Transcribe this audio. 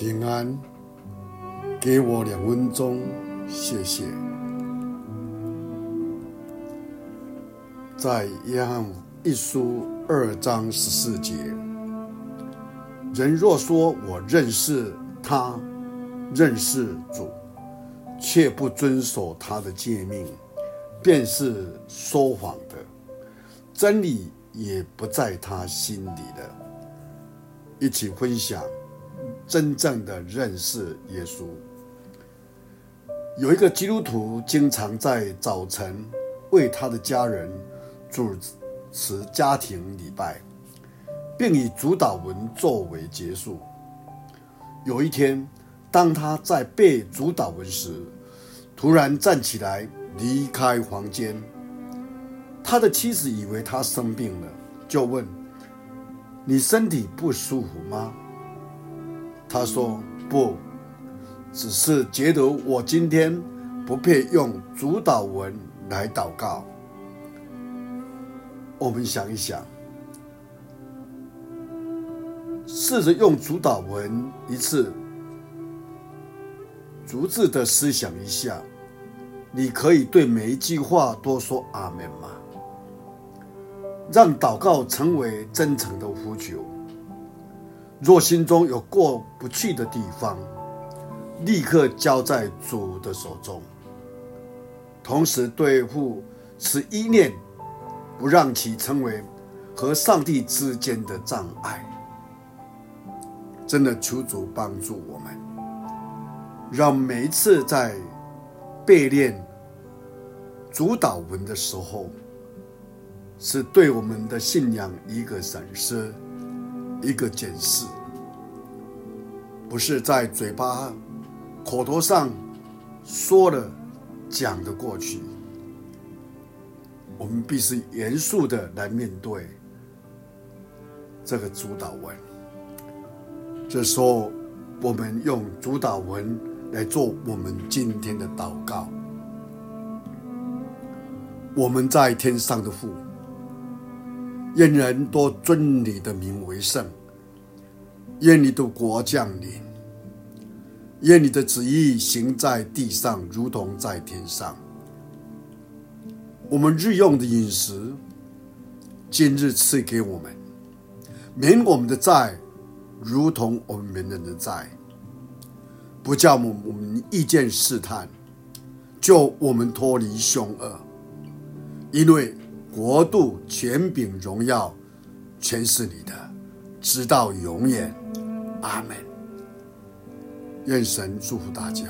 平安，给我2分钟，谢谢。在约翰一书2章14节，人若说我认识他，认识主，却不遵守他的诫命，便是说谎的，真理也不在他心里了。一起分享真正的认识耶稣。有一个基督徒经常在早晨为他的家人主持家庭礼拜，并以主导文作为结束。有一天，当他在背主导文时，突然站起来离开房间。他的妻子以为他生病了，就问：你身体不舒服吗？他说：不，只是觉得我今天不配用主导文来祷告。我们想一想，试着用主导文一次，逐字的思想一下，你可以对每一句话多说阿们吗？让祷告成为真诚的呼求。若心中有过不去的地方，立刻交在主的手中。同时对付此意念，不让其成为和上帝之间的障碍。真的求主帮助我们，让每一次在背念主导文的时候，是对我们的信仰一个审视，一个检视，不是在嘴巴口头上说了讲的过去。我们必须严肃的来面对这个主导文。这时候我们用主导文来做我们今天的祷告。我们在天上的父，愿人多尊你的名为圣，愿你的国降临，愿你的旨意行在地上如同在天上。我们日用的饮食今日赐给我们，免我们的债如同我们免人的债，不叫我们遇见试探，救我们脱离凶恶。因为国度、权柄、荣耀，全是你的，直到永远。阿们。愿神祝福大家。